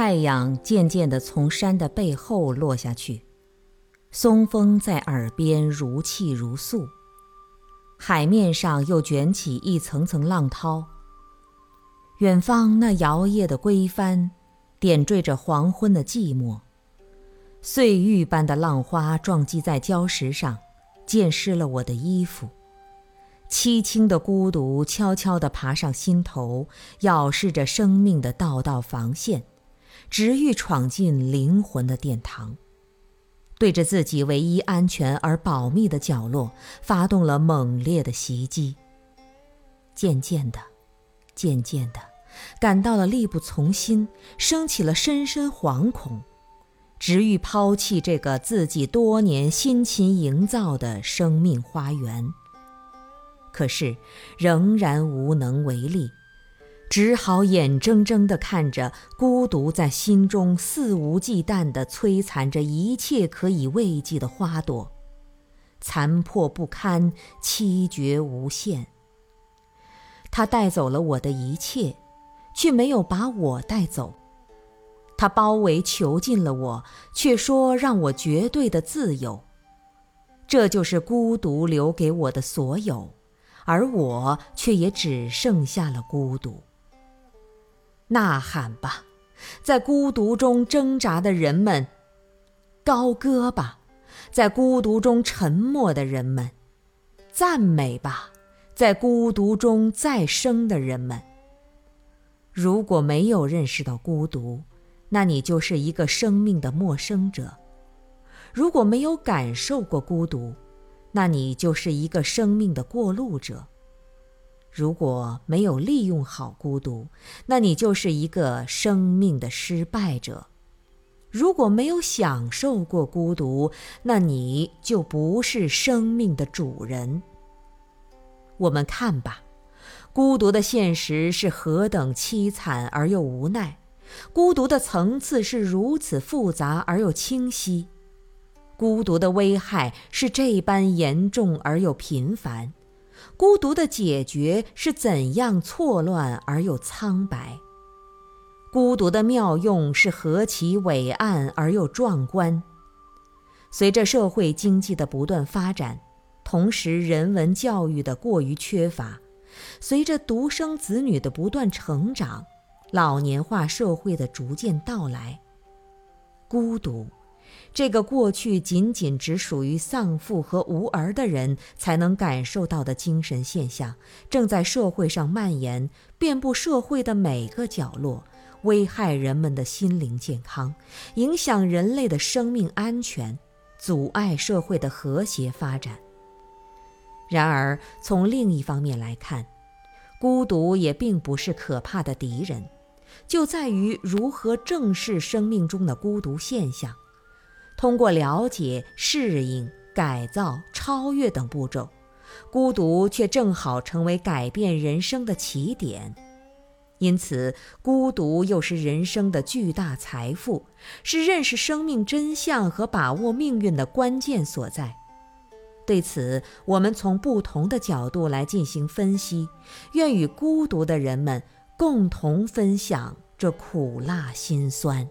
太阳渐渐地从山的背后落下去，松风在耳边如泣如诉，海面上又卷起一层层浪涛。远方那摇曳的归帆点缀着黄昏的寂寞，碎玉般的浪花撞击在礁石上，溅湿了我的衣服。凄清的孤独悄悄地爬上心头，咬噬着生命的道道防线，直欲闯进灵魂的殿堂，对着自己唯一安全而保密的角落发动了猛烈的袭击。渐渐的感到了力不从心，升起了深深惶恐，直欲抛弃这个自己多年辛勤营造的生命花园。可是仍然无能为力，只好眼睁睁地看着孤独在心中肆无忌惮地摧残着一切可以慰藉的花朵，残破不堪，凄绝无限。他带走了我的一切，却没有把我带走。他包围囚禁了我，却说让我绝对的自由。这就是孤独留给我的所有，而我却也只剩下了孤独。呐喊吧，在孤独中挣扎的人们；高歌吧，在孤独中沉默的人们；赞美吧，在孤独中再生的人们。如果没有认识到孤独，那你就是一个生命的陌生者；如果没有感受过孤独，那你就是一个生命的过路者；如果没有利用好孤独，那你就是一个生命的失败者；如果没有享受过孤独，那你就不是生命的主人。我们看吧，孤独的现实是何等凄惨而又无奈，孤独的层次是如此复杂而又清晰，孤独的危害是这般严重而又频繁，孤独的解决是怎样错乱而又苍白，孤独的妙用是何其伟岸而又壮观。随着社会经济的不断发展，同时人文教育的过于缺乏，随着独生子女的不断成长，老年化社会的逐渐到来，孤独这个过去仅仅只属于丧父和无儿的人才能感受到的精神现象，正在社会上蔓延，遍布社会的每个角落，危害人们的心灵健康，影响人类的生命安全，阻碍社会的和谐发展。然而，从另一方面来看，孤独也并不是可怕的敌人，就在于如何正视生命中的孤独现象，通过了解、适应、改造、超越等步骤，孤独却正好成为改变人生的起点。因此，孤独又是人生的巨大财富，是认识生命真相和把握命运的关键所在。对此，我们从不同的角度来进行分析，愿与孤独的人们共同分享这苦辣辛酸。